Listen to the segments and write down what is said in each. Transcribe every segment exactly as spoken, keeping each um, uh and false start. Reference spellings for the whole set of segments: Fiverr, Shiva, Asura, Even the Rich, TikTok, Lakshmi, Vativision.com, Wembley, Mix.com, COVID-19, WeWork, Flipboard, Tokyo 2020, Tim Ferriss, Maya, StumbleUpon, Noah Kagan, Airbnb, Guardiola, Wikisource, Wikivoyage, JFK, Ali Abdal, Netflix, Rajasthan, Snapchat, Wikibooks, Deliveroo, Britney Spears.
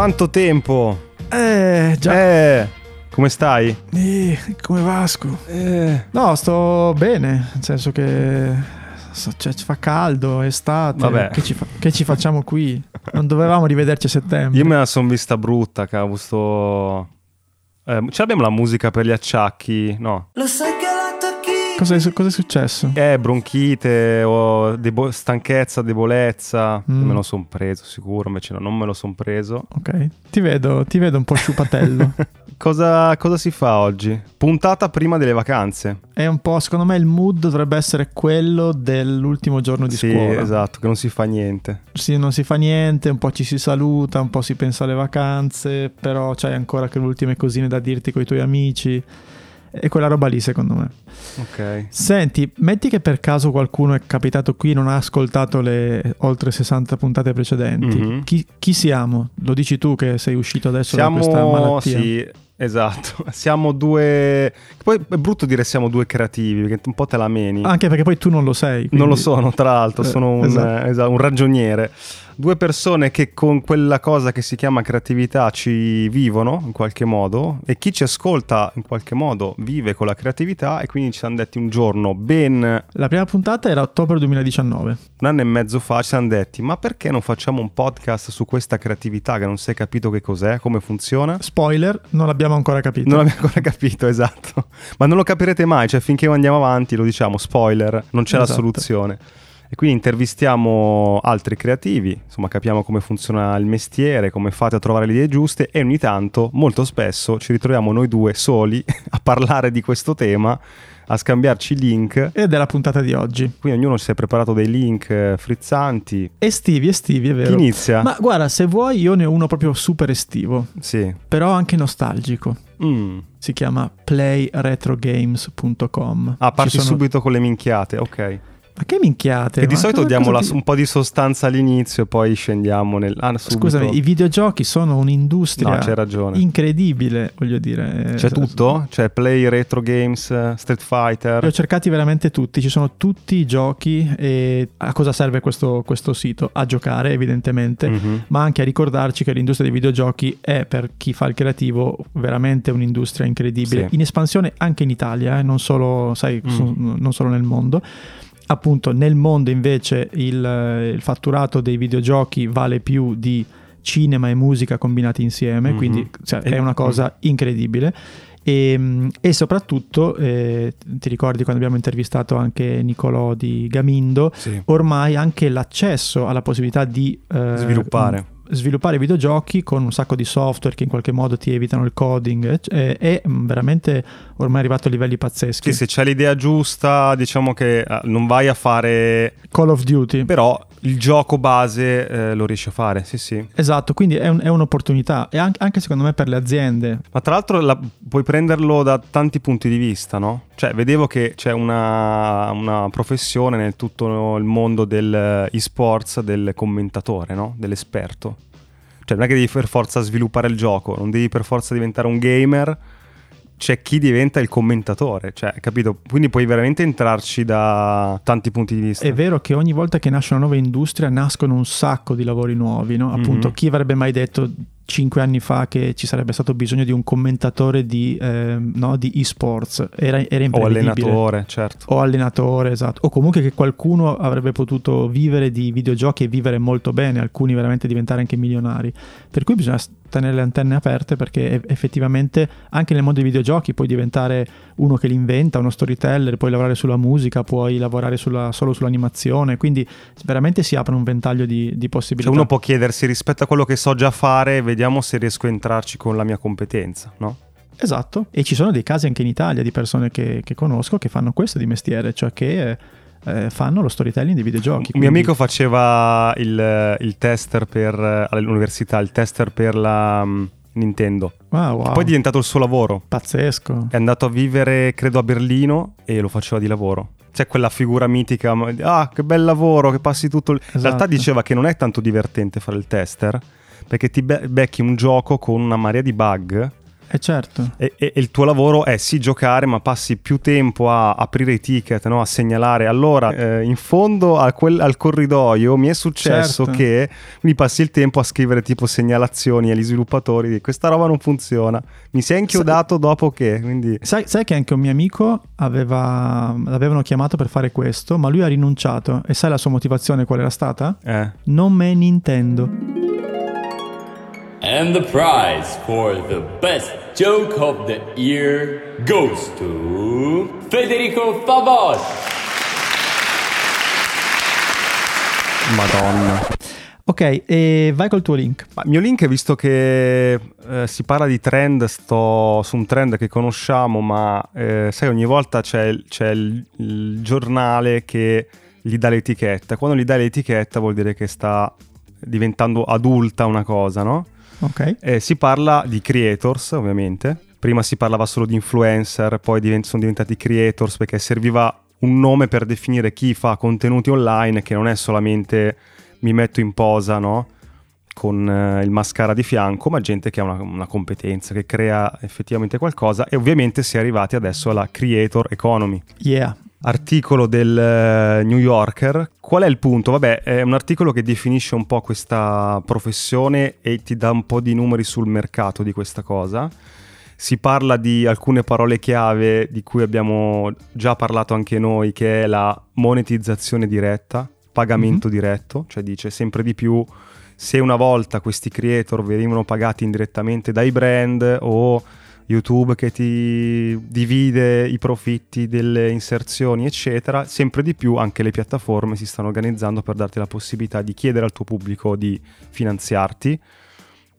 Quanto tempo? Eh, già. Eh, come stai? Eh, come Vasco. Eh. No, sto bene, nel senso che... Cioè, ci fa caldo, estate, che ci, fa- che ci facciamo qui? Non dovevamo rivederci a settembre. Io me la sono vista brutta, cavolo. Sto... Eh, ce l'abbiamo la musica per gli acciacchi? No. Lo sai che la tocchi. Cosa è, cosa è successo? Eh, bronchite, o debo- stanchezza, debolezza. Mm. Me lo sono preso, sicuro. Invece no, non me lo sono preso. Ok, ti vedo, ti vedo un po' sciupatello. Cosa, cosa si fa oggi? Puntata prima delle vacanze. È un po', secondo me il mood dovrebbe essere quello dell'ultimo giorno di sì, scuola. Sì, esatto, che non si fa niente. Sì, non si fa niente, un po' ci si saluta, un po' si pensa alle vacanze, però c'hai ancora che le ultime cosine da dirti con i tuoi amici. E quella roba lì, secondo me. Ok. Senti, metti che per caso qualcuno è capitato qui e non ha ascoltato le oltre sessanta puntate precedenti. Mm-hmm. Chi, chi siamo? Lo dici tu che sei uscito adesso siamo... da questa malattia. Sì, esatto. Siamo due... Poi è brutto dire siamo due creativi, perché un po' te la meni. Anche perché poi tu non lo sei. Quindi... Non lo sono, tra l'altro. Sono un, esatto. Esatto, un ragioniere. Due persone che con quella cosa che si chiama creatività ci vivono in qualche modo, e chi ci ascolta in qualche modo vive con la creatività, e quindi ci siamo detti un giorno ben... La prima puntata era ottobre duemiladiciannove. Un anno e mezzo fa ci siamo detti, ma perché non facciamo un podcast su questa creatività che non si è capito che cos'è, come funziona? Spoiler, non l'abbiamo ancora capito. Non l'abbiamo ancora capito, esatto. Ma non lo capirete mai, cioè finché andiamo avanti lo diciamo, spoiler, non c'è esatto. la soluzione. E quindi intervistiamo altri creativi, insomma capiamo come funziona il mestiere, come fate a trovare le idee giuste, e ogni tanto, molto spesso, ci ritroviamo noi due soli a parlare di questo tema, a scambiarci link. Ed è la puntata di oggi. Quindi ognuno si è preparato dei link frizzanti. Estivi, estivi, è vero. Chi inizia? Ma guarda, se vuoi io ne ho uno proprio super estivo. Sì. Però anche nostalgico. Mm. Si chiama play retro games punto com. Ah, parti sono... subito con le minchiate, ok. Ma che minchiate? Che di solito cosa, diamo cosa la, ti... un po' di sostanza all'inizio e poi scendiamo nel... Ah, scusami, i videogiochi sono un'industria no, c'è ragione. incredibile, voglio dire. C'è tutto? C'è Play, Retro Games, Street Fighter? Li ho cercati veramente tutti, ci sono tutti i giochi. E a cosa serve questo, questo sito? A giocare, evidentemente, mm-hmm. ma anche a ricordarci che l'industria dei videogiochi è, per chi fa il creativo, veramente un'industria incredibile. Sì. In espansione anche in Italia, eh, non solo, sai, mm. su, non solo nel mondo. Appunto, nel mondo invece il, il fatturato dei videogiochi vale più di cinema e musica combinati insieme, mm-hmm. quindi cioè, è una cosa incredibile. E, e soprattutto, eh, ti ricordi quando abbiamo intervistato anche Nicolò di Gamindo, sì. ormai anche l'accesso alla possibilità di eh, sviluppare. sviluppare videogiochi con un sacco di software che in qualche modo ti evitano il coding eh, è veramente ormai arrivato a livelli pazzeschi. Sì, se c'è l'idea giusta, diciamo che non vai a fare Call of Duty, però il gioco base eh, lo riesci a fare. Sì, sì. Esatto, quindi è, un, è un'opportunità, e anche, anche secondo me per le aziende. Ma tra l'altro la, puoi prenderlo da tanti punti di vista, no? Cioè, vedevo che c'è una, una professione nel tutto il mondo del e-sports, del commentatore, no? Dell'esperto. Cioè, non è che devi per forza sviluppare il gioco, non devi per forza diventare un gamer, c'è chi diventa il commentatore, cioè, capito? Quindi puoi veramente entrarci da tanti punti di vista. È vero che ogni volta che nasce una nuova industria nascono un sacco di lavori nuovi, no? Appunto, mm-hmm. chi avrebbe mai detto cinque anni fa che ci sarebbe stato bisogno di un commentatore di, eh, no, di esports? Era, era imprevedibile. O allenatore, certo. O allenatore, esatto. O comunque che qualcuno avrebbe potuto vivere di videogiochi e vivere molto bene, alcuni veramente diventare anche milionari. Per cui bisogna tenere le antenne aperte, perché effettivamente anche nel mondo dei videogiochi puoi diventare uno che li inventa, uno storyteller, puoi lavorare sulla musica, puoi lavorare sulla, solo sull'animazione, quindi veramente si apre un ventaglio di, di possibilità. Cioè uno può chiedersi, rispetto a quello che so già fare, vedi vediamo se riesco a entrarci con la mia competenza, no? Esatto, e ci sono dei casi anche in Italia di persone che, che conosco che fanno questo di mestiere, cioè che eh, fanno lo storytelling dei videogiochi. Un quindi... mio amico faceva il, il tester per all'università, il tester per la um, Nintendo. Ah, wow. Poi è diventato il suo lavoro. Pazzesco. È andato a vivere, credo, a Berlino e lo faceva di lavoro. C'è quella figura mitica, ah, che bel lavoro, che passi tutto... Esatto. In realtà diceva che non è tanto divertente fare il tester, perché ti becchi un gioco con una marea di bug Eh certo. E, e, e il tuo lavoro è sì giocare, ma passi più tempo a aprire i ticket, no? A segnalare. Allora, eh, in fondo a quel, al corridoio mi è successo, certo, che mi passi il tempo a scrivere tipo segnalazioni agli sviluppatori di questa roba non funziona, mi si è inchiodato, sai, dopo che... Quindi... Sai, sai che anche un mio amico aveva, l'avevano chiamato per fare questo, ma lui ha rinunciato. E sai la sua motivazione qual era stata? Eh. Non me ne intendo. And the prize for the best joke of the year goes to Federico Favij. Madonna. Ok, e vai col tuo link. Il mio link, visto che eh, si parla di trend, sto su un trend che conosciamo, ma eh, sai, ogni volta c'è, c'è il, il giornale che gli dà l'etichetta. Quando gli dà l'etichetta vuol dire che sta diventando adulta una cosa, no? Okay. Eh, si parla di creators, ovviamente. Prima si parlava solo di influencer, poi divent- sono diventati creators perché serviva un nome per definire chi fa contenuti online, che non è solamente mi metto in posa, no? Con eh, il mascara di fianco, ma gente che ha una, una competenza, che crea effettivamente qualcosa. E ovviamente si è arrivati adesso alla creator economy. Yeah. Articolo del New Yorker. Qual è il punto? Vabbè, è un articolo che definisce un po' questa professione e ti dà un po' di numeri sul mercato di questa cosa. Si parla di alcune parole chiave di cui abbiamo già parlato anche noi, che è la monetizzazione diretta, pagamento mm-hmm. diretto, cioè dice sempre di più, se una volta questi creator venivano pagati indirettamente dai brand o YouTube che ti divide i profitti delle inserzioni, eccetera, sempre di più anche le piattaforme si stanno organizzando per darti la possibilità di chiedere al tuo pubblico di finanziarti.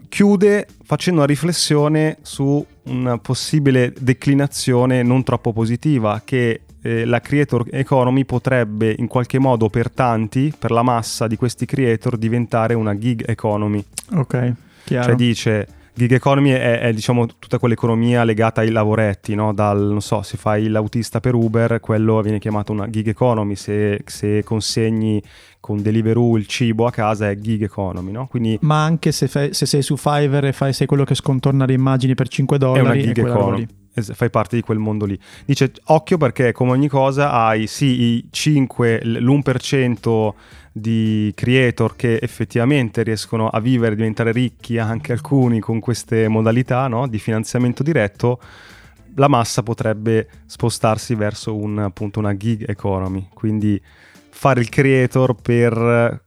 Chiude facendo una riflessione su una possibile declinazione non troppo positiva, che eh, la creator economy potrebbe in qualche modo per tanti, per la massa di questi creator, diventare una gig economy. Ok, chiaro. Cioè dice... Gig economy è, è diciamo tutta quell'economia legata ai lavoretti, no? Dal, non so, se fai l'autista per Uber, quello viene chiamato una gig economy, se, se consegni con Deliveroo il cibo a casa è gig economy, no? Quindi, ma anche se, fai, se sei su Fiverr e fai, sei quello che scontorna le immagini per cinque dollari, è una gig economy, fai parte di quel mondo lì. Dice occhio, perché come ogni cosa hai sì i cinque, l'uno per cento di creator che effettivamente riescono a vivere, diventare ricchi anche alcuni con queste modalità, no? Di finanziamento diretto. La massa potrebbe spostarsi verso un, appunto, una gig economy, quindi fare il creator per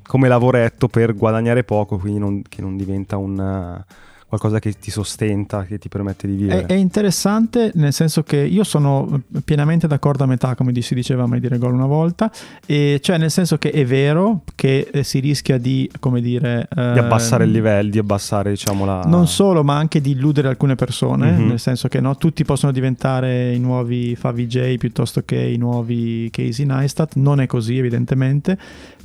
come lavoretto per guadagnare poco, quindi non, che non diventa un qualcosa che ti sostenta, che ti permette di vivere. È, è interessante, nel senso che io sono pienamente d'accordo a metà, come si diceva mai dire gol una volta, e cioè nel senso che è vero che si rischia di, come dire... Eh, di abbassare il livello, di abbassare, diciamo, la... Non solo, ma anche di illudere alcune persone, mm-hmm. nel senso che no, tutti possono diventare i nuovi Favij piuttosto che i nuovi Casey Neistat, non è così evidentemente.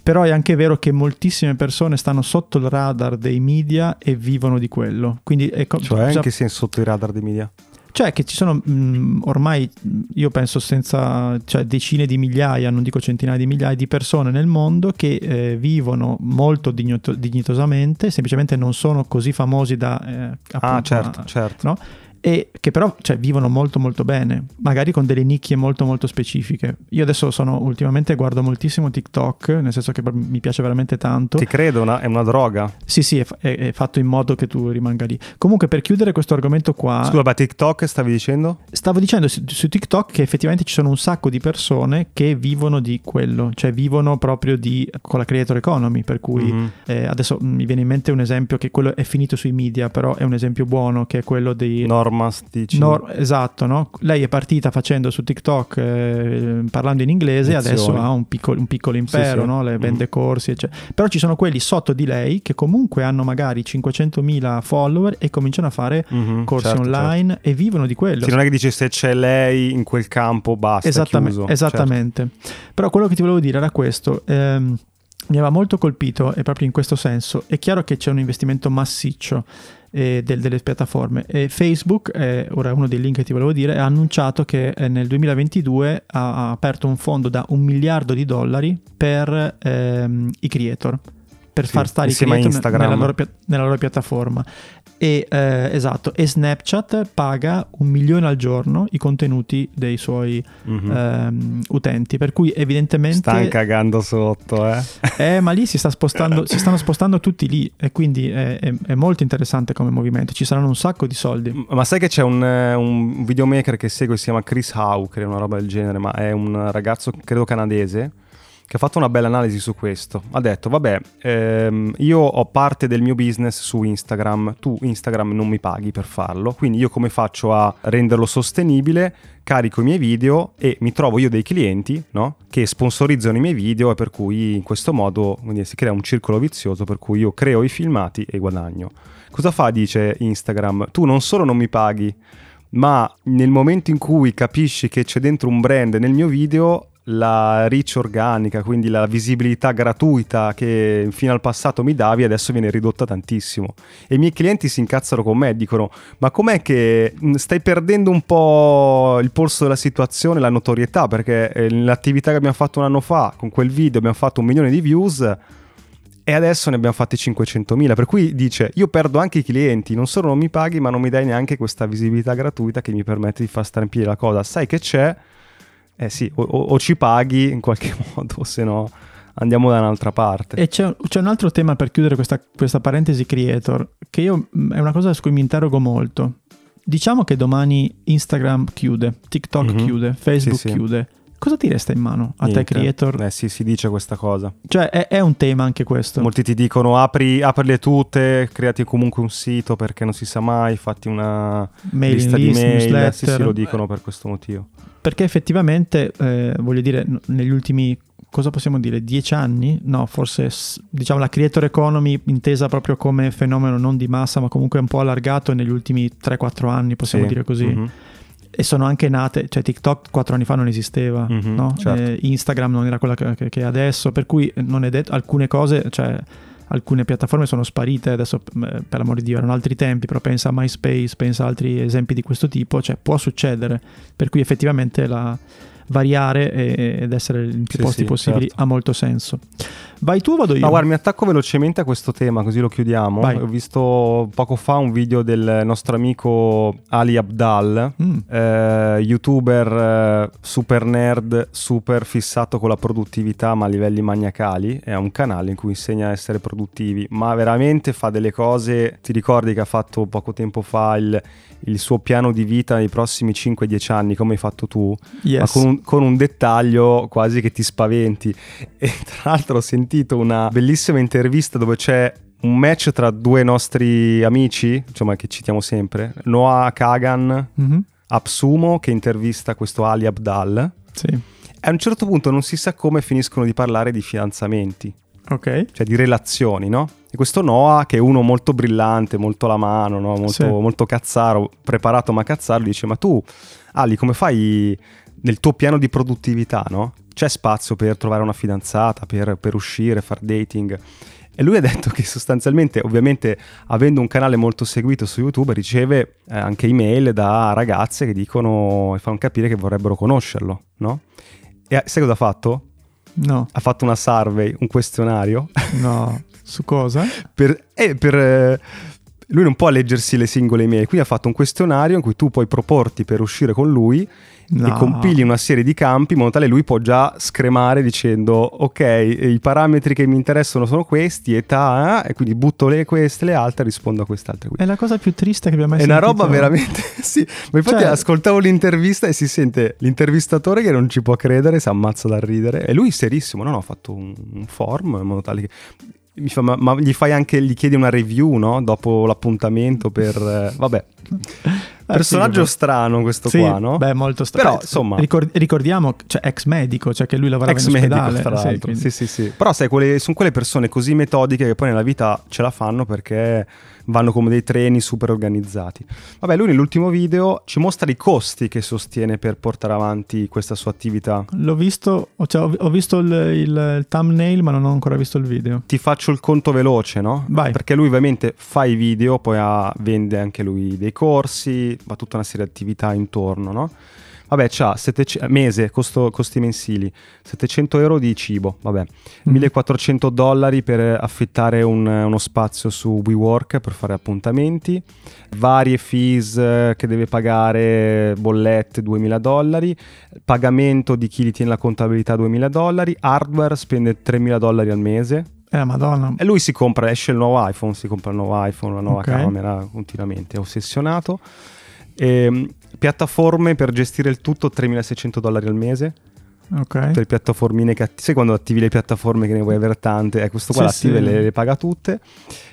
Però è anche vero che moltissime persone stanno sotto il radar dei media e vivono di quello. Quindi è co- cioè, in che senso sotto il radar dei media? Cioè che ci sono mh, ormai, io penso senza, cioè decine di migliaia, non dico centinaia di migliaia di persone nel mondo che eh, vivono molto dignito- dignitosamente, semplicemente non sono così famosi da... Eh, appunto, ah certo, ma, certo. No? E che però, cioè, vivono molto molto bene, magari con delle nicchie molto molto specifiche. Io adesso sono, ultimamente guardo moltissimo TikTok, nel senso che mi piace veramente tanto. Ti credo, una, è una droga. Sì sì, è, è, è fatto in modo che tu rimanga lì. Comunque, per chiudere questo argomento qua. Scusa, ma TikTok stavi dicendo? Stavo dicendo su, su TikTok che effettivamente ci sono un sacco di persone che vivono di quello, cioè vivono proprio di, con la creator economy, per cui mm-hmm. eh, adesso mi viene in mente un esempio che quello è finito sui media, però è un esempio buono, che è quello dei no. No, esatto, no? Lei è partita facendo su TikTok eh, parlando in inglese, lezione. Adesso ha un piccolo, un piccolo impero, sì, sì. No? Le vende mm. corsi, eccetera. Però ci sono quelli sotto di lei che comunque hanno magari cinquecentomila follower e cominciano a fare mm-hmm, corsi certo, online certo. E vivono di quello. Sì, non è che dice se c'è lei in quel campo basta, esattamente, chiuso. Esattamente. Certo. Però quello che ti volevo dire era questo. Ehm, mi aveva molto colpito e proprio in questo senso. È chiaro che c'è un investimento massiccio E del, delle piattaforme e Facebook, eh, ora uno dei link che ti volevo dire, ha annunciato che eh, nel duemilaventidue ha, ha aperto un fondo da un miliardo di dollari per ehm, i creator. per sì, far stare i clienti nella loro, nella loro piattaforma. E, eh, esatto, e Snapchat paga un milione al giorno i contenuti dei suoi mm-hmm. ehm, utenti, per cui evidentemente stanno cagando sotto, eh. Eh, ma lì si sta spostando, si stanno spostando tutti lì, e quindi è, è, è molto interessante come movimento, ci saranno un sacco di soldi. Ma sai che c'è un, un videomaker che seguo, si chiama Chris Howe, credo, una roba del genere, ma è un ragazzo credo canadese, che ha fatto una bella analisi su questo. Ha detto, vabbè, ehm, io ho parte del mio business su Instagram, tu Instagram non mi paghi per farlo, quindi io come faccio a renderlo sostenibile? Carico i miei video e mi trovo io dei clienti, no? Che sponsorizzano i miei video, e per cui in questo modo, quindi, si crea un circolo vizioso per cui io creo i filmati e guadagno. Cosa fa, dice Instagram? Tu non solo non mi paghi, ma nel momento in cui capisci che c'è dentro un brand nel mio video, la reach organica, quindi la visibilità gratuita che fino al passato mi davi, adesso viene ridotta tantissimo. E i miei clienti si incazzano con me e dicono, ma com'è che stai perdendo un po' il polso della situazione, la notorietà, perché l'attività che abbiamo fatto un anno fa con quel video abbiamo fatto un milione di views e adesso ne abbiamo fatti cinquecentomila, per cui dice, io perdo anche i clienti, non solo non mi paghi ma non mi dai neanche questa visibilità gratuita che mi permette di far stare in piedi la cosa. Sai che c'è? Eh sì, o, o ci paghi in qualche modo, se no andiamo da un'altra parte. E c'è, c'è un altro tema per chiudere questa, questa parentesi creator, che io è una cosa su cui mi interrogo molto. Diciamo che domani Instagram chiude, TikTok mm-hmm. chiude, Facebook sì, sì. chiude. Cosa ti resta in mano a Niente. te creator? Eh sì, si dice questa cosa. Cioè è, è un tema anche questo. Molti ti dicono apri, aprile tutte, creati comunque un sito perché non si sa mai, fatti una mail lista list, di mail, sì, sì, lo dicono per questo motivo. Perché effettivamente, eh, voglio dire, negli ultimi, cosa possiamo dire, dieci anni? No, forse diciamo la creator economy intesa proprio come fenomeno non di massa ma comunque un po' allargato negli ultimi tre quattro anni, possiamo sì. dire così. Mm-hmm. E sono anche nate, cioè TikTok quattro anni fa non esisteva, mm-hmm, no? Certo. eh, Instagram non era quella che è adesso, per cui non è detto, alcune cose, cioè alcune piattaforme sono sparite, adesso per l'amor di Dio erano altri tempi, però pensa a MySpace, pensa a altri esempi di questo tipo, cioè può succedere, per cui effettivamente la variare e, ed essere in più sì, posti sì, possibili certo. ha molto senso. Vai tu o vado io? Ma guarda, mi attacco velocemente a questo tema così lo chiudiamo. Vai. Ho visto poco fa un video del nostro amico Ali Abdal, mm. eh, youtuber eh, super nerd, super fissato con la produttività ma a livelli maniacali. È un canale in cui insegna a essere produttivi, ma veramente fa delle cose. Ti ricordi che ha fatto poco tempo fa il, il suo piano di vita nei prossimi cinque dieci anni come hai fatto tu? Yes. Ma con un, con un dettaglio quasi che ti spaventi. E tra l'altro senti una bellissima intervista dove c'è un match tra due nostri amici, insomma, che citiamo sempre, Noah Kagan, mm-hmm. Absurmo, che intervista questo Ali Abdal. Sì. E a un certo punto non si sa come finiscono di parlare di fidanzamenti, okay. cioè di relazioni, no? E questo Noah, che è uno molto brillante, molto alla mano, no? molto, sì. molto cazzaro, preparato ma cazzaro, dice, ma tu Ali come fai nel tuo piano di produttività, no? C'è spazio per trovare una fidanzata, per, per uscire, far dating? E lui ha detto che sostanzialmente, ovviamente avendo un canale molto seguito su YouTube, riceve eh, anche email da ragazze che dicono e fanno capire che vorrebbero conoscerlo, no? E sai cosa ha fatto? No. Ha fatto una survey, un questionario. No, su cosa? per... Eh, per eh, lui non può leggersi le singole email, quindi ha fatto un questionario in cui tu puoi proporti per uscire con lui no. e compili una serie di campi in modo tale lui può già scremare dicendo ok, i parametri che mi interessano sono questi, età, e quindi butto le queste, le altre, rispondo a quest'altra. È la cosa più triste che abbiamo mai è sentito. È una roba veramente sì, ma infatti cioè... ascoltavo l'intervista e si sente l'intervistatore che non ci può credere, si ammazza da ridere, e lui serissimo, no no, ha fatto un, un form in modo tale che mi fa, ma, ma gli fai anche, gli chiedi una review, no? Dopo l'appuntamento per... Eh, vabbè, personaggio strano questo sì, qua, no? Beh, molto strano. Però, insomma... Ricord- ricordiamo, cioè, ex medico, cioè che lui lavorava in ospedale. Ex medico, tra l'altro. Sì, sì, sì. Però, sai, quelle, sono quelle persone così metodiche che poi nella vita ce la fanno perché vanno come dei treni super organizzati. Vabbè, lui nell'ultimo video ci mostra i costi che sostiene per portare avanti questa sua attività. L'ho visto, cioè, ho visto il, il, il thumbnail ma non ho ancora visto il video. Ti faccio il conto veloce, no? Vai. Perché lui ovviamente fa i video, poi ha, vende anche lui dei corsi, fa tutta una serie di attività intorno, no? Vabbè, c'ha settecento mese, costo, costi mensili, settecento euro di cibo, vabbè, mm. millequattrocento dollari per affittare un, uno spazio su WeWork per fare appuntamenti, varie fees che deve pagare, bollette duemila dollari, pagamento di chi gli tiene la contabilità duemila dollari, hardware spende tremila dollari al mese. Eh, Madonna. E lui si compra, esce il nuovo iPhone, si compra il nuovo iPhone, la nuova okay. camera, continuamente, è ossessionato. E, piattaforme per gestire il tutto, tremilaseicento dollari al mese. Ok. Tutte le piattaformine che atti- sai quando attivi le piattaforme che ne vuoi avere tante, eh, questo qua sì, l'attiva sì. Le, le paga tutte.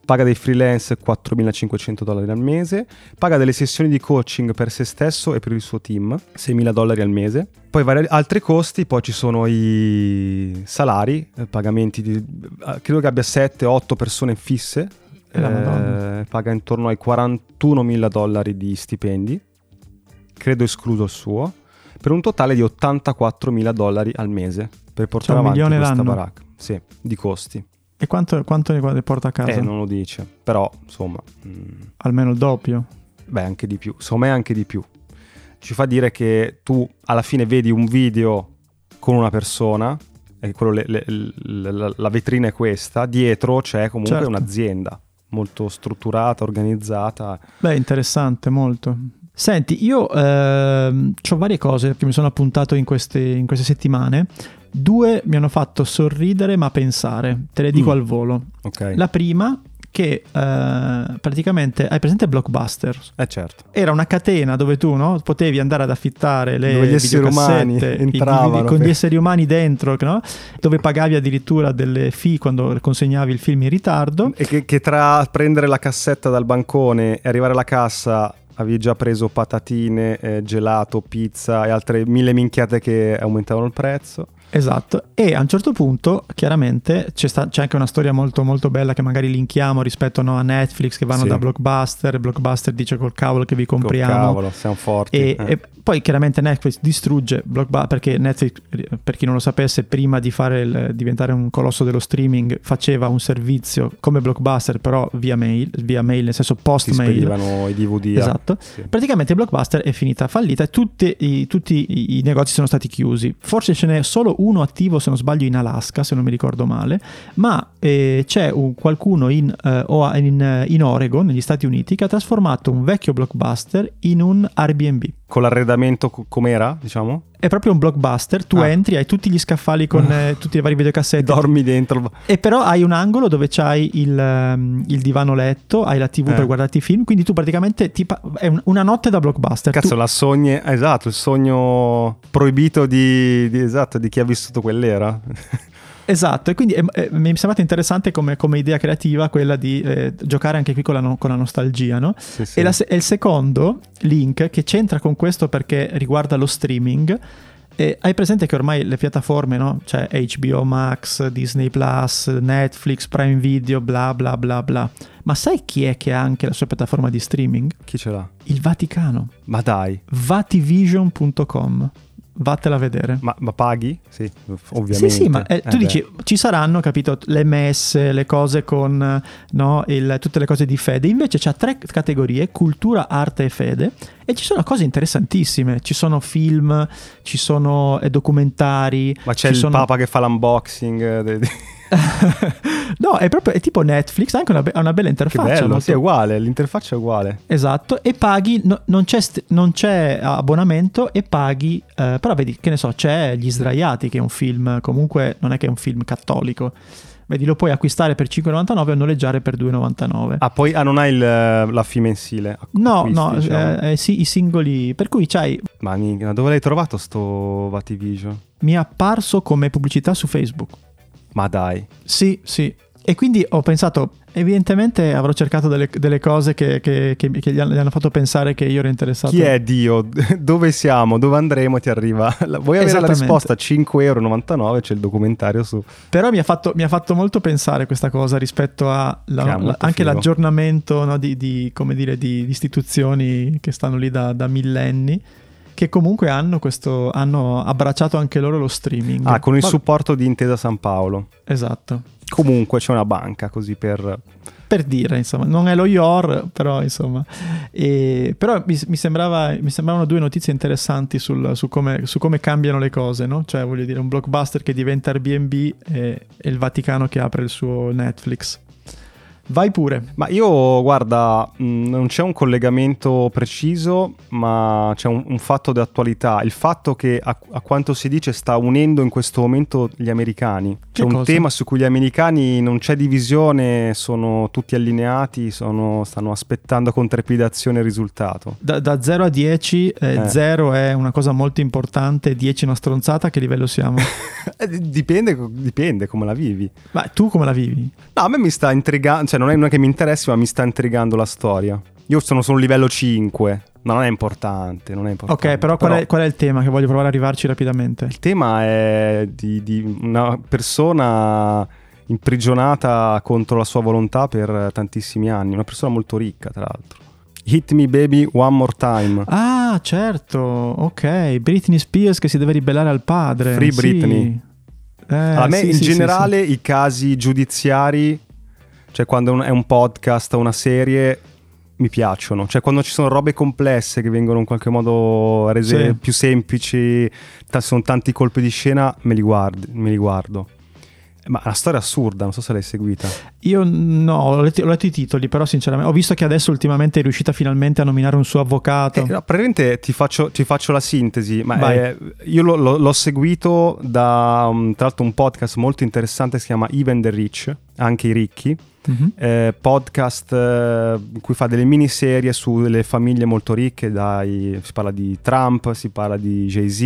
Paga dei freelance quattromilacinquecento dollari al mese. Paga delle sessioni di coaching per se stesso e per il suo team, seimila dollari al mese. Poi vari altri costi, poi ci sono i salari, pagamenti di, credo che abbia sette otto persone fisse. eh, Paga intorno ai quarantunomila dollari di stipendi, credo escluso il suo, per un totale di ottantaquattromila dollari al mese per portare avanti questa l'anno. baracca, sì, di costi. E quanto, quanto ne porta a casa? Eh, non lo dice, però insomma... Mh. Almeno il doppio? Beh, anche di più, secondo me anche di più. Ci fa dire che tu alla fine vedi un video con una persona, e quello le, le, le, la, la vetrina è questa, dietro c'è comunque certo. un'azienda molto strutturata, organizzata. Beh, interessante, molto. Senti, io ehm, c'ho varie cose che mi sono appuntato in queste, in queste settimane. Due mi hanno fatto sorridere ma pensare, te le dico mm. al volo. Okay. La prima che eh, praticamente, hai presente Blockbuster? Eh certo. Era una catena dove tu no potevi andare ad affittare le dove gli videocassette umani, entravano, i, con gli esseri umani dentro, no? Dove pagavi addirittura delle fee quando consegnavi il film in ritardo. E che, che tra prendere la cassetta dal bancone e arrivare alla cassa... Avevi già preso patatine, eh, gelato, pizza e altre mille minchiate che aumentavano il prezzo. Esatto. E a un certo punto, chiaramente, c'è, sta, c'è anche una storia molto molto bella che magari linkiamo rispetto no, a Netflix che vanno sì. da Blockbuster. Blockbuster dice col cavolo che vi compriamo. Col cavolo, siamo forti. E, eh. e poi chiaramente Netflix distrugge Blockbuster, perché Netflix, per chi non lo sapesse, prima di fare il, diventare un colosso dello streaming, faceva un servizio come Blockbuster però via mail, via mail nel senso post mail. Si spedivano i D V D. Esatto. Sì. Praticamente Blockbuster è finita fallita e tutti i, tutti i negozi sono stati chiusi. Forse ce n'è solo uno attivo, se non sbaglio, in Alaska, se non mi ricordo male, ma eh, c'è un, qualcuno in, uh, in, in Oregon, negli Stati Uniti, che ha trasformato un vecchio Blockbuster in un Airbnb. Con l'arredamento co- com'era, diciamo? È proprio un Blockbuster, tu ah. entri, hai tutti gli scaffali con eh, tutti i vari videocassette. Dormi dentro. E però hai un angolo dove c'hai il, um, il divano letto, hai la tivù eh. per guardarti i film, quindi tu praticamente ti pa- è un, una notte da Blockbuster. Cazzo, tu... la sogni, esatto, il sogno proibito di, di, esatto, di chi ha vissuto quell'era. Esatto, e quindi eh, eh, mi è sembrata interessante come, come idea creativa quella di eh, giocare anche qui con la, no, con la nostalgia, no? Sì, sì. E, la, e il secondo link che c'entra con questo perché riguarda lo streaming. E hai presente che ormai le piattaforme, no? Cioè H B O Max, Disney Plus, Netflix, Prime Video, bla bla bla bla. Ma sai chi è che ha anche la sua piattaforma di streaming? Chi ce l'ha? Il Vaticano. Ma dai. Vativision punto com. Vattela a vedere. Ma, ma paghi? Sì, ovviamente. Sì, sì, ma eh, tu eh dici, beh. ci saranno, capito, le messe, le cose con, no, il, tutte le cose di fede. Invece c'ha tre categorie, cultura, arte e fede. E ci sono cose interessantissime. Ci sono film, ci sono eh, documentari. Ma c'è ci il sono... Papa che fa l'unboxing de- de- no, è proprio è tipo Netflix, ha anche una, be- una bella interfaccia. Che bello, molto... sì, è uguale, l'interfaccia è uguale. Esatto, e paghi, no, non, c'è st- non c'è abbonamento e paghi, eh, però vedi, che ne so, c'è Gli Sdraiati che è un film, comunque non è che è un film cattolico. Vedi, lo puoi acquistare per cinque virgola novantanove o noleggiare per due virgola novantanove. Ah, poi ah, non hai il, la fee mensile? No, acquisti, no, diciamo. eh, eh, sì, i singoli. Per cui c'hai... Ma dove l'hai trovato sto Vativision? Mi è apparso come pubblicità su Facebook. Ma dai. Sì, sì. E quindi ho pensato, evidentemente avrò cercato delle, delle cose che, che, che, che gli hanno fatto pensare che io ero interessato. Chi è Dio? Dove siamo? Dove andremo? Ti arriva? Vuoi avere la risposta? cinque virgola novantanove euro, c'è il documentario su. Però mi ha fatto, mi ha fatto molto pensare questa cosa rispetto a la, la, anche figo. l'aggiornamento no, di, di, come dire, di, di istituzioni che stanno lì da, da millenni. Che comunque hanno questo hanno abbracciato anche loro lo streaming. Ah, con il Va- supporto di Intesa San Paolo. Esatto. comunque c'è una banca, così per... per dire, insomma, non è lo I O R, però insomma, e, però mi, mi, sembrava, mi sembravano due notizie interessanti sul, su, come, su come cambiano le cose, no? Cioè, voglio dire, un Blockbuster che diventa Airbnb e, e il Vaticano che apre il suo Netflix. Vai pure. Ma io, guarda, mh, non c'è un collegamento preciso, ma c'è un, un fatto di attualità. Il fatto che a, a quanto si dice sta unendo in questo momento gli americani. C'è che un cosa? tema su cui gli americani non c'è divisione, sono tutti allineati, sono, stanno aspettando con trepidazione il risultato. Da, da zero a dieci, eh, eh. zero è una cosa molto importante, dieci una stronzata. A che livello siamo? dipende, dipende come la vivi. Ma tu come la vivi? No, a me mi sta intrigando. Cioè, non è, non è che mi interessi, ma mi sta intrigando la storia. Io sono solo livello cinque, ma non è importante, non è importante. Ok, però, però... Qual, è, qual è il tema? Che voglio provare a arrivarci rapidamente. Il tema è di, di una persona imprigionata contro la sua volontà per tantissimi anni. Una persona molto ricca, tra l'altro. Hit Me Baby One More Time. Ah, certo, ok. Britney Spears che si deve ribellare al padre. Free Britney, sì. eh, A me sì, in sì, generale sì, sì. I casi giudiziari, cioè quando è un podcast o una serie, mi piacciono. Cioè quando ci sono robe complesse che vengono in qualche modo rese sì. più semplici, t- sono tanti colpi di scena, me li, guardi, me li guardo. Ma la storia è assurda, non so se l'hai seguita. Io no, ho letto, ho letto i titoli, però sinceramente ho visto che adesso ultimamente è riuscita finalmente a nominare un suo avvocato. Eh, no, praticamente ti faccio, ti faccio la sintesi, ma eh, io lo, lo, l'ho seguito da um, tra l'altro un podcast molto interessante, si chiama Even the Rich, anche i ricchi. Mm-hmm. Eh, podcast eh, in cui fa delle miniserie sulle famiglie molto ricche, dai, si parla di Trump, si parla di Jay-Z,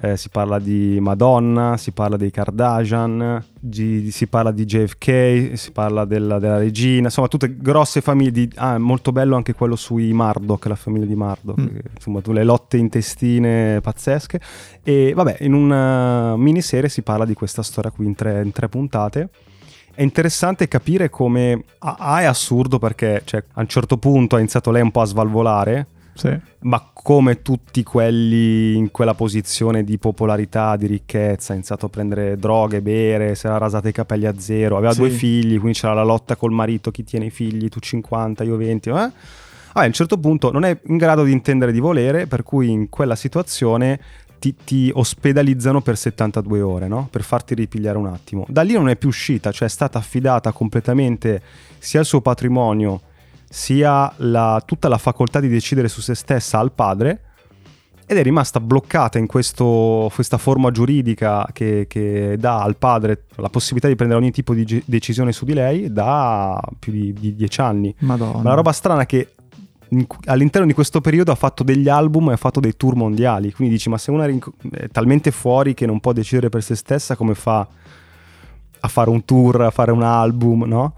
eh, si parla di Madonna, si parla dei Kardashian, G- si parla di J F K, si parla della, della regina, insomma tutte grosse famiglie di, ah, molto bello anche quello sui Mardok, la famiglia di Mardok, mm. insomma le lotte intestine pazzesche. E vabbè, in una miniserie si parla di questa storia qui in tre, in tre puntate. È interessante capire come ah, ah, è assurdo perché, cioè, a un certo punto ha iniziato lei un po' a svalvolare, sì. ma come tutti quelli in quella posizione di popolarità, di ricchezza, ha iniziato a prendere droghe, bere, si era rasata i capelli a zero, aveva sì. due figli, quindi c'era la lotta col marito, chi tiene i figli, tu cinquanta, io venti, eh? ah, a un certo punto non è in grado di intendere di volere, per cui in quella situazione... Ti, ti ospedalizzano per settantadue ore, no? Per farti ripigliare un attimo. Da lì non è più uscita, cioè è stata affidata completamente sia il suo patrimonio, sia la, tutta la facoltà di decidere su se stessa al padre, ed è rimasta bloccata in questo, questa forma giuridica che, che dà al padre la possibilità di prendere ogni tipo di ge- decisione su di lei da più di, di dieci anni. Madonna. Ma la roba strana è che all'interno di questo periodo ha fatto degli album e ha fatto dei tour mondiali, quindi dici ma se una è talmente fuori che non può decidere per se stessa, come fa a fare un tour, a fare un album, no?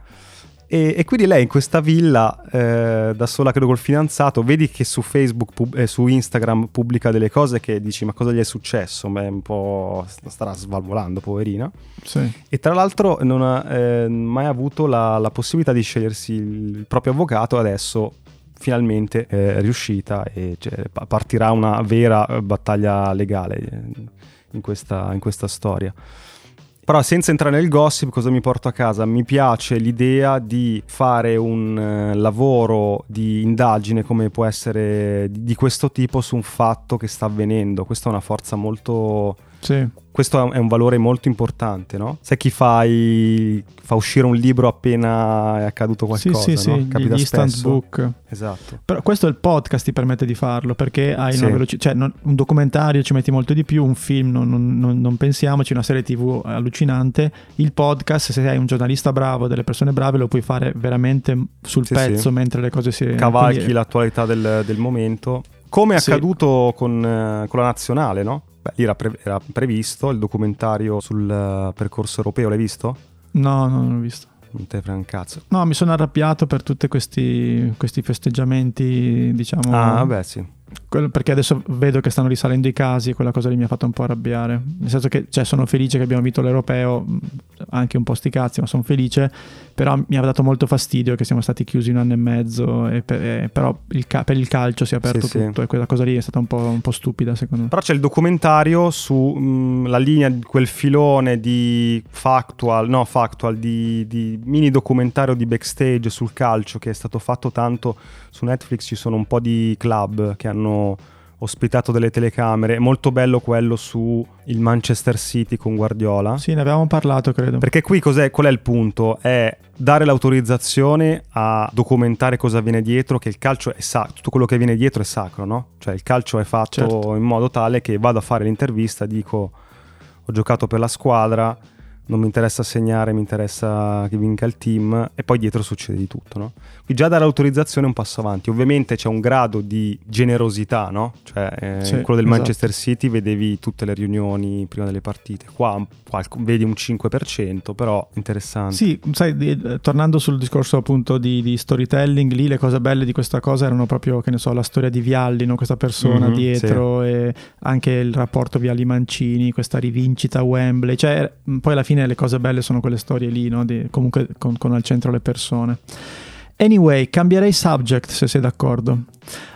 E, e quindi lei in questa villa eh, da sola, credo col fidanzato, vedi che su Facebook pub- e su Instagram pubblica delle cose che dici ma cosa gli è successo? Beh, un po' starà svalvolando, poverina. Sì. E tra l'altro non ha eh, mai avuto la, la possibilità di scegliersi il proprio avvocato, adesso finalmente è riuscita e partirà una vera battaglia legale in questa, in questa storia. Però senza entrare nel gossip, cosa mi porto a casa? Mi piace l'idea di fare un lavoro di indagine come può essere di questo tipo su un fatto che sta avvenendo. Questa è una forza molto... Sì. Questo è un valore molto importante, no? Sai chi fa, i... fa uscire un libro appena è accaduto qualcosa, sì, sì, no? Sì, capita gli instant book. Esatto. Però questo è il podcast, ti permette di farlo, perché hai sì. una velocità, cioè non... un documentario ci metti molto di più, un film non, non, non, non pensiamoci, una serie tv allucinante. Il podcast, se sei un giornalista bravo, delle persone brave, lo puoi fare veramente sul sì, pezzo sì. mentre le cose si... Cavalchi quindi... l'attualità del, del momento. Come è sì. accaduto con, eh, con la nazionale, no? Beh, lì era, pre- era previsto il documentario sul uh, percorso europeo, l'hai visto? No, no, non l'ho visto. Non te frega un cazzo. No, mi sono arrabbiato per tutti questi, questi festeggiamenti, diciamo... Ah, beh, sì. quello, perché adesso vedo che stanno risalendo i casi, quella cosa lì mi ha fatto un po' arrabbiare, nel senso che, cioè, sono felice che abbiamo vinto l'Europeo, anche un po' sti cazzi, ma sono felice, però mi ha dato molto fastidio che siamo stati chiusi un anno e mezzo e per, e, però il ca- per il calcio si è aperto sì, tutto sì. E quella cosa lì è stata un po', un po' stupida secondo me. Però c'è il documentario sulla linea, quel filone di factual, no factual, di, di mini documentario di backstage sul calcio che è stato fatto tanto su Netflix. Ci sono un po' di club che hanno ospitato delle telecamere, è molto bello quello su il Manchester City con Guardiola. Sì, ne avevamo parlato, credo. Perché qui cos'è, qual è il punto? È dare l'autorizzazione a documentare cosa avviene dietro, che il calcio è sacro, tutto quello che viene dietro è sacro, no? Cioè il calcio è fatto certo. in modo tale che vado a fare l'intervista, dico ho giocato per la squadra, non mi interessa segnare, mi interessa che vinca il team, e poi dietro succede di tutto, no? Qui già dare l'autorizzazione è un passo avanti. Ovviamente c'è un grado di generosità, no? Cioè eh, sì, quello del Manchester esatto. City vedevi tutte le riunioni prima delle partite, qua qualc- vedi un cinque per cento, però interessante. Sì, sai, di, tornando sul discorso appunto di, di storytelling, lì le cose belle di questa cosa erano proprio, che ne so, la storia di Vialli, no? Questa persona mm-hmm, dietro sì. E anche il rapporto Vialli-Mancini, questa rivincita a Wembley, cioè poi alla fine le cose belle sono quelle storie lì, no? Di, comunque con, con al centro le persone. Anyway, cambierei subject se sei d'accordo.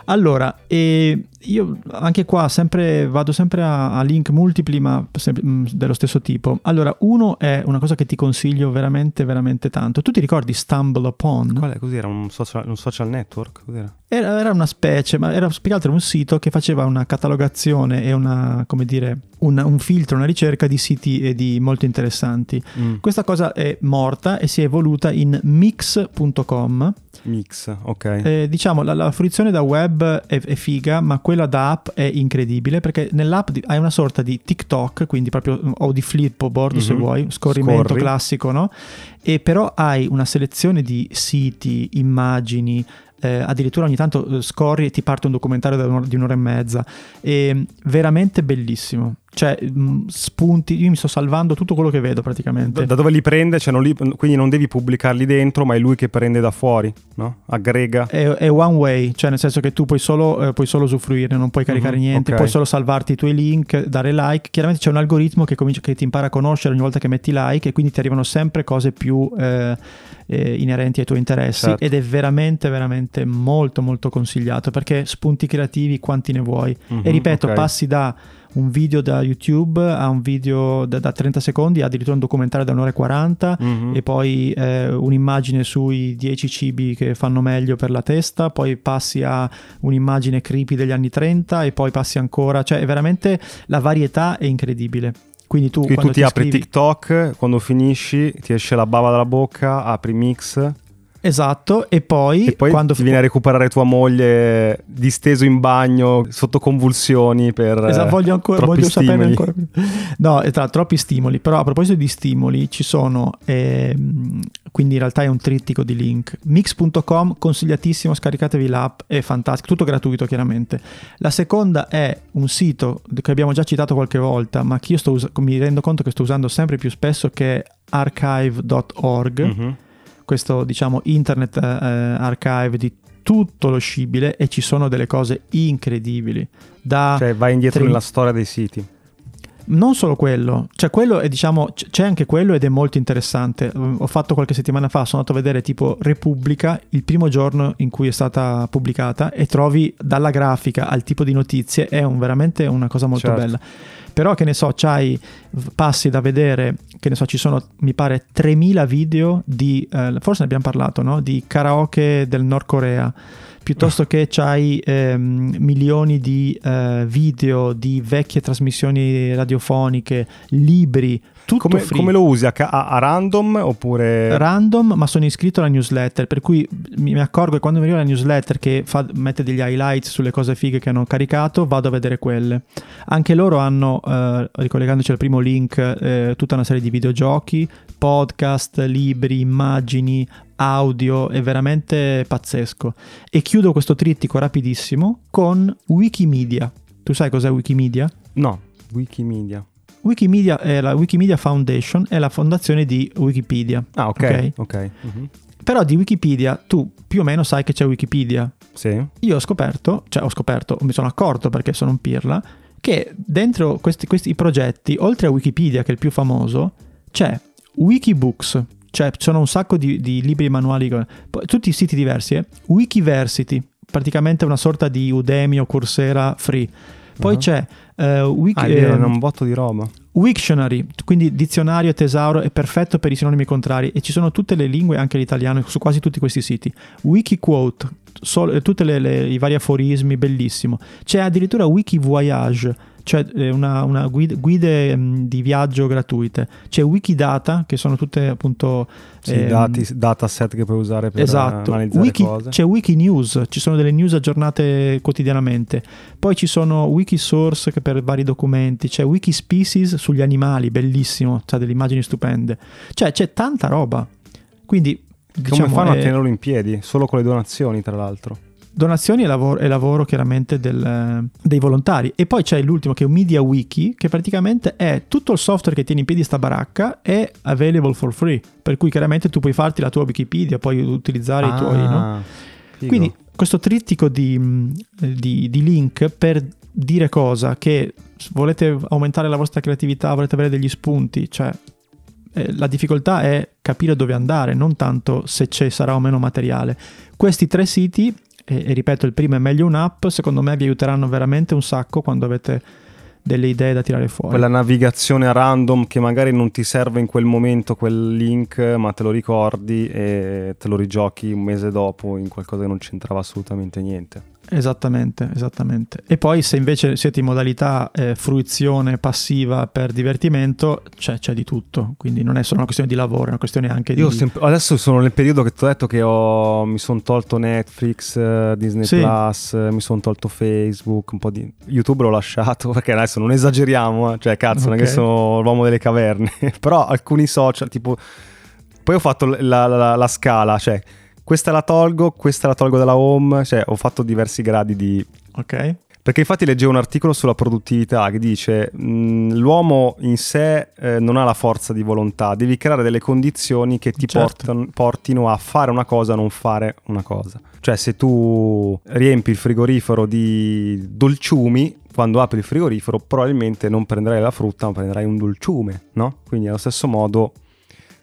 Allora, e io anche qua sempre vado sempre a, a link multipli, ma sempre, mh, dello stesso tipo. Allora, uno è una cosa che ti consiglio veramente veramente tanto. Tu ti ricordi StumbleUpon? Qual è? Cos'era? Un social, un social network? Cos'era? Era, era una specie, ma era più che altro un sito che faceva una catalogazione e una, come dire, un, un filtro, una ricerca di siti e di molto interessanti. Mm. Questa cosa è morta e si è evoluta in Mix punto com. Mix, ok. Eh, diciamo, la, la fruizione da web è, è figa, ma quella da app è incredibile, perché nell'app di, hai una sorta di TikTok, quindi proprio, o di Flipboard mm-hmm. se vuoi, scorrimento Scorri. classico, no? E però hai una selezione di siti, immagini, Eh, addirittura ogni tanto scorri e ti parte un documentario da un'ora, di un'ora e mezza, e veramente bellissimo, cioè mh, spunti, io mi sto salvando tutto quello che vedo praticamente. Da, da dove li prende? Cioè non li, quindi non devi pubblicarli dentro, ma è lui che prende da fuori, no? Aggrega. È, è one way, cioè nel senso che tu puoi solo, eh, puoi solo usufruirne, non puoi caricare mm-hmm, niente, okay. Puoi solo salvarti i tuoi link, dare like, chiaramente c'è un algoritmo che, comincia, che ti impara a conoscere ogni volta che metti like, e quindi ti arrivano sempre cose più eh, eh, inerenti ai tuoi interessi, certo. Ed è veramente veramente molto molto consigliato, perché spunti creativi quanti ne vuoi mm-hmm, e ripeto okay. passi da un video da YouTube a un video da, da trenta secondi, addirittura un documentario da un'ora e quaranta mm-hmm. e poi eh, un'immagine sui dieci cibi che fanno meglio per la testa, poi passi a un'immagine creepy degli anni trenta e poi passi ancora, cioè è veramente, la varietà è incredibile. Quindi tu, quindi tu ti, ti apri scrivi... TikTok, quando finisci ti esce la bava dalla bocca, apri Mix. Esatto, e poi, e poi quando ti viene a recuperare tua moglie disteso in bagno sotto convulsioni per esatto, voglio ancora, voglio saperne ancora. No, tra troppi stimoli. Però a proposito di stimoli ci sono eh, quindi in realtà è un trittico di link. Mix punto com consigliatissimo, scaricatevi l'app, è fantastico, tutto gratuito chiaramente. La seconda è un sito che abbiamo già citato qualche volta, ma che io sto us- mi rendo conto che sto usando sempre più spesso, che è archive punto org. Mm-hmm. Questo, diciamo, internet eh, archive di tutto lo scibile, e ci sono delle cose incredibili. Da cioè vai indietro tre... nella storia dei siti. Non solo quello, cioè quello è, diciamo, c- c'è anche quello ed è molto interessante. Ho fatto qualche settimana fa, sono andato a vedere tipo Repubblica, il primo giorno in cui è stata pubblicata, e trovi dalla grafica al tipo di notizie, è un, veramente una cosa molto certo. bella. Però che ne so, c'hai passi da vedere, che ne so, ci sono mi pare tremila video di eh, forse ne abbiamo parlato, no? Di karaoke del Nord Corea, piuttosto che c'hai eh, milioni di eh, video di vecchie trasmissioni radiofoniche, libri, tutto come, free. Come lo usi? A, a random oppure? Random, ma sono iscritto alla newsletter, per cui mi accorgo che quando mi arriva la newsletter che fa, mette degli highlights sulle cose fighe che hanno caricato, vado a vedere quelle. Anche loro hanno, eh, ricollegandoci al primo link, eh, tutta una serie di videogiochi, podcast, libri, immagini, audio, è veramente pazzesco. E chiudo questo trittico rapidissimo con Wikimedia. Tu sai cos'è Wikimedia? No, Wikimedia. Wikimedia è la Wikimedia Foundation, è la fondazione di Wikipedia. Ah, ok, ok. okay. Mm-hmm. Però di Wikipedia tu più o meno sai che c'è Wikipedia, Sì. Io ho scoperto, cioè ho scoperto, mi sono accorto perché sono un pirla, che dentro questi, questi progetti, oltre a Wikipedia, che è il più famoso, c'è Wikibooks, cioè ci sono un sacco di, di libri e manuali, tutti i siti diversi, eh? Wikiversity, praticamente una sorta di Udemy o Coursera free. Poi uh-huh. c'è uh, Wik- ah, eh, un botto di roba. Wiktionary, quindi dizionario, tesauro, è perfetto per i sinonimi contrari, e ci sono tutte le lingue, anche l'italiano, su quasi tutti questi siti. Wikiquote, tutti i vari aforismi, bellissimo. C'è addirittura Wikivoyage, cioè una, una guida, guide mh, di viaggio gratuite. C'è Wikidata, che sono tutte appunto sì, eh, dati, dataset che puoi usare per esatto. analizzare Wiki, cose. C'è Wikinews, ci sono delle news aggiornate quotidianamente. Poi ci sono Wikisource, che per vari documenti. C'è Wikispecies sugli animali, bellissimo, c'ha delle immagini stupende. Cioè c'è tanta roba. Quindi diciamo, come fanno è... a tenerlo in piedi? Solo con le donazioni, tra l'altro. Donazioni e lavoro, e lavoro chiaramente del, dei volontari. E poi c'è l'ultimo, che è un Media Wiki, che praticamente è tutto il software che tiene in piedi sta baracca è available for free, per cui chiaramente tu puoi farti la tua Wikipedia, puoi utilizzare ah, i tuoi, no? Figo. Quindi questo trittico di, di, di link per dire cosa? Che volete aumentare la vostra creatività, volete avere degli spunti, cioè la difficoltà è capire dove andare, non tanto se ci sarà o meno materiale. Questi tre siti, e, e ripeto, il primo è meglio un'app, secondo me vi aiuteranno veramente un sacco quando avete delle idee da tirare fuori. Quella navigazione a random che magari non ti serve in quel momento quel link, ma te lo ricordi e te lo rigiochi un mese dopo in qualcosa che non c'entrava assolutamente niente. Esattamente, esattamente. E poi se invece siete in modalità eh, fruizione passiva per divertimento, c'è, c'è di tutto, quindi non è solo una questione di lavoro, è una questione anche di... Io sempre, adesso sono nel periodo che ti ho detto che ho, mi sono tolto Netflix, Disney sì. Plus, mi sono tolto Facebook, un po' di YouTube l'ho lasciato, perché adesso non esageriamo, cioè cazzo, okay. non è che sono l'uomo delle caverne, però alcuni social tipo... Poi ho fatto la, la, la scala, cioè... Questa la tolgo, questa la tolgo dalla home, cioè ho fatto diversi gradi di... Ok. Perché infatti leggevo un articolo sulla produttività che dice mh, l'uomo in sé eh, non ha la forza di volontà, devi creare delle condizioni che ti certo. portano, portino a fare una cosa, a non fare una cosa. Cioè se tu riempi il frigorifero di dolciumi, quando apri il frigorifero probabilmente non prenderai la frutta ma prenderai un dolciume, no? Quindi allo stesso modo...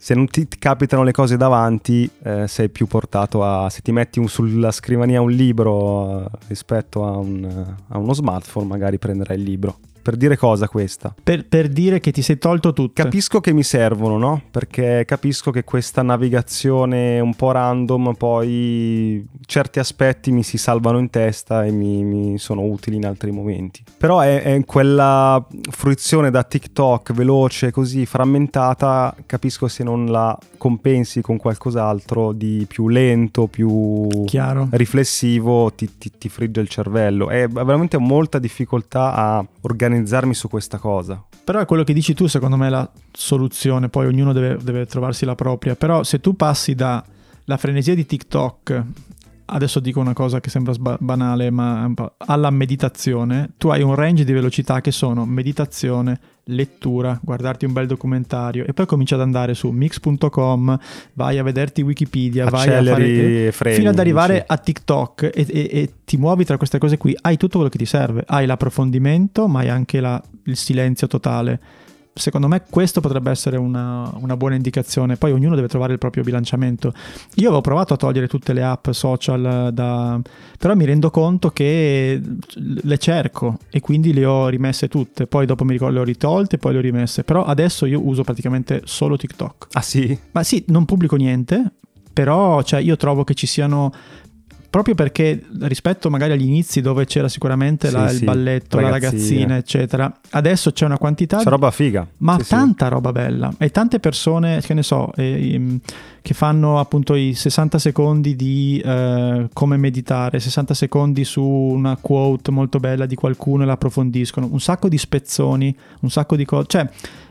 Se non ti capitano le cose davanti, eh, sei più portato a... Se ti metti un, sulla scrivania un libro eh, rispetto a, un, a uno smartphone, magari prenderai il libro. Per dire cosa questa? Per, per dire che ti sei tolto tutto. Capisco che mi servono, no? Perché capisco che questa navigazione un po' random, poi certi aspetti mi si salvano in testa e mi, mi sono utili in altri momenti. Però è, è quella fruizione da TikTok veloce, così frammentata, capisco se non la compensi con qualcos'altro di più lento, più chiaro, riflessivo, ti, ti, ti frigge il cervello. È veramente ho molta difficoltà a organizzarmi su questa cosa. Però è quello che dici tu, secondo me è la soluzione, poi ognuno deve, deve trovarsi la propria. Però se tu passi da la frenesia di TikTok, adesso dico una cosa che sembra sba- banale, ma alla meditazione, tu hai un range di velocità che sono meditazione, lettura, guardarti un bel documentario, e poi cominci ad andare su mix punto com, vai a vederti Wikipedia, acceleri, vai a fare freni, fino ad arrivare sì. a TikTok e, e, e ti muovi tra queste cose qui, hai tutto quello che ti serve, hai l'approfondimento ma hai anche la, il silenzio totale. Secondo me questo potrebbe essere una, una buona indicazione, poi ognuno deve trovare il proprio bilanciamento. Io avevo provato a togliere tutte le app social da... però mi rendo conto che le cerco e quindi le ho rimesse tutte, poi dopo mi ricordo le ho ritolte, poi le ho rimesse, però adesso io uso praticamente solo TikTok. Ah sì? Ma sì, non pubblico niente, però cioè, io trovo che ci siano... Proprio perché rispetto magari agli inizi dove c'era sicuramente sì, la, il sì, balletto, ragazzine. la ragazzina eccetera, adesso c'è una quantità, c'è roba figa, ma sì, tanta sì. roba bella, e tante persone che ne so eh, che fanno appunto i sessanta secondi di eh, come meditare, sessanta secondi su una quote molto bella di qualcuno e la approfondiscono, un sacco di spezzoni, un sacco di cose, cioè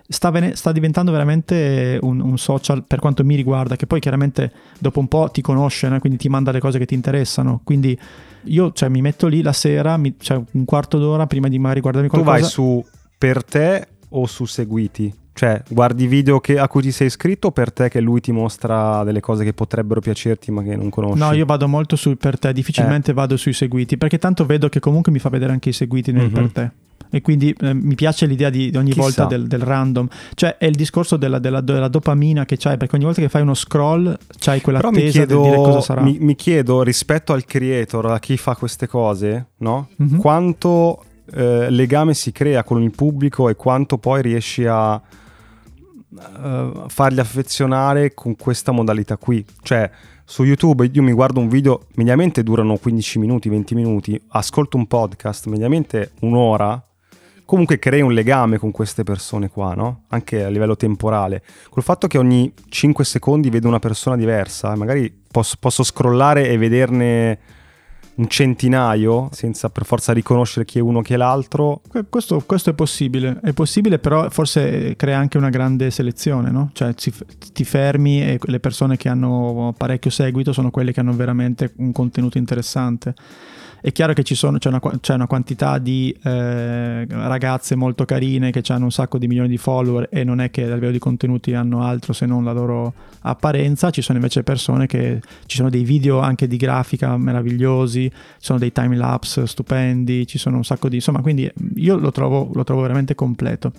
Sta, vene- sta diventando veramente un, un social per quanto mi riguarda, che poi chiaramente dopo un po' ti conosce, no? Quindi ti manda le cose che ti interessano, quindi io cioè, mi metto lì la sera, mi, cioè, un quarto d'ora prima di magari guardarmi qualcosa. Tu vai su per te o su seguiti? Cioè, guardi video che, a cui ti sei iscritto, per te che lui ti mostra delle cose che potrebbero piacerti ma che non conosci? No, io vado molto sul per te, difficilmente eh. vado sui seguiti, perché tanto vedo che comunque mi fa vedere anche i seguiti nel mm-hmm. per te. E quindi eh, mi piace l'idea di, di ogni Chissà. volta del, del random. Cioè è il discorso della, della, della dopamina che c'hai, perché ogni volta che fai uno scroll c'hai quell'attesa mi chiedo, di dire cosa sarà. Mi, mi chiedo, rispetto al creator, a chi fa queste cose, no? Mm-hmm. Quanto eh, legame si crea con il pubblico e quanto poi riesci a uh, fargli affezionare con questa modalità qui. Cioè su YouTube io mi guardo un video, mediamente durano quindici minuti, venti minuti, ascolto un podcast, mediamente un'ora. Comunque crei un legame con queste persone qua, no? Anche a livello temporale. Col fatto che ogni cinque secondi vedo una persona diversa, magari posso, posso scrollare e vederne un centinaio senza per forza riconoscere chi è uno chi è l'altro. Questo, questo è possibile, è possibile, però forse crea anche una grande selezione, no? Cioè ci, ti fermi e le persone che hanno parecchio seguito sono quelle che hanno veramente un contenuto interessante. È chiaro che ci sono, c'è, una, c'è una quantità di eh, ragazze molto carine che hanno un sacco di milioni di follower e non è che a livello di contenuti hanno altro se non la loro apparenza. Ci sono invece persone che, ci sono dei video anche di grafica meravigliosi, ci sono dei time lapse stupendi, ci sono un sacco di, insomma, quindi io lo trovo, lo trovo veramente completo.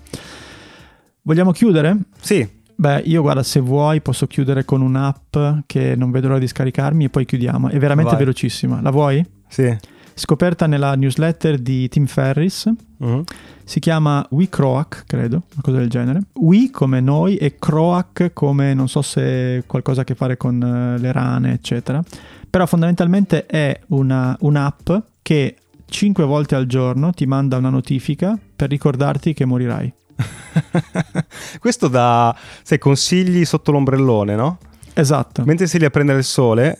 Vogliamo chiudere? Sì. Beh, io guarda, se vuoi posso chiudere con un'app che non vedo l'ora di scaricarmi e poi chiudiamo. È veramente Vai. velocissima. La vuoi? Sì. Scoperta nella newsletter di Tim Ferriss. Uh-huh. Si chiama WeCroac, credo, una cosa del genere. We come noi e Croac come non so se qualcosa a che fare con uh, le rane, eccetera. Però fondamentalmente è una, un'app che cinque volte al giorno ti manda una notifica per ricordarti che morirai. Questo dà, sai, consigli sotto l'ombrellone, no? Esatto. Mentre sei lì a prendere il sole,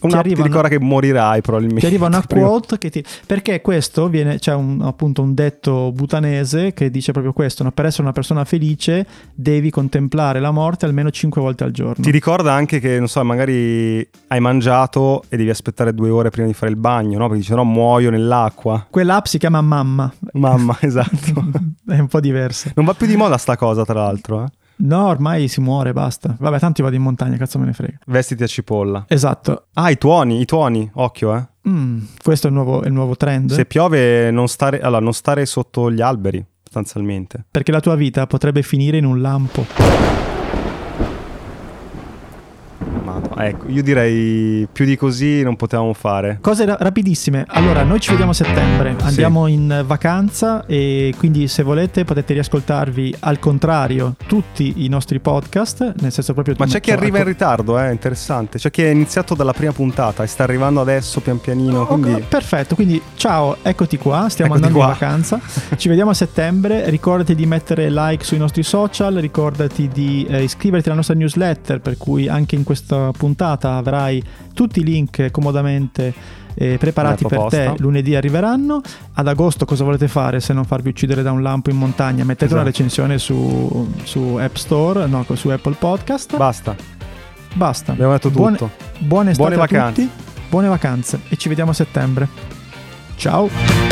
un'app ti, ti ricorda una... che morirai probabilmente. Ti arriva una quote che ti... Perché questo viene, c'è un, appunto un detto bhutanese che dice proprio questo, no? Per essere una persona felice devi contemplare la morte almeno cinque volte al giorno. Ti ricorda anche che, non so, magari hai mangiato e devi aspettare due ore prima di fare il bagno, no? Perché dice no, muoio nell'acqua. Quell'app si chiama Mamma. Mamma, esatto. È un po' diversa. Non va più di moda sta cosa, tra l'altro, eh? No, ormai si muore, basta. Vabbè, tanto vado in montagna, cazzo me ne frega. Vestiti a cipolla. Esatto. Ah, i tuoni, i tuoni, occhio, eh. Mm, questo è il nuovo, è il nuovo trend. Se piove, non stare, allora, non stare sotto gli alberi, sostanzialmente. Perché la tua vita potrebbe finire in un lampo. Madonna, ecco, io direi più di così non potevamo fare. Cose ra- rapidissime. Allora, noi ci vediamo a settembre. Andiamo sì. in vacanza e quindi se volete potete riascoltarvi al contrario tutti i nostri podcast, nel senso proprio. Ma c'è chi arriva in ritardo, è eh? interessante. C'è chi è iniziato dalla prima puntata e sta arrivando adesso pian pianino. Quindi... Okay, perfetto. Quindi ciao, eccoti qua. Stiamo eccoti andando qua. in vacanza. Ci vediamo a settembre. Ricordati di mettere like sui nostri social. Ricordati di eh, iscriverti alla nostra newsletter, per cui anche in questo puntata avrai tutti i link comodamente eh, preparati per te. Lunedì arriveranno. Ad agosto cosa volete fare se non farvi uccidere da un lampo in montagna? Mettete esatto. una recensione su, su App Store, no, su Apple Podcast. Basta, basta. Abbiamo detto tutto. Buone, buone, buone vacanze. Tutti, buone vacanze e ci vediamo a settembre. Ciao.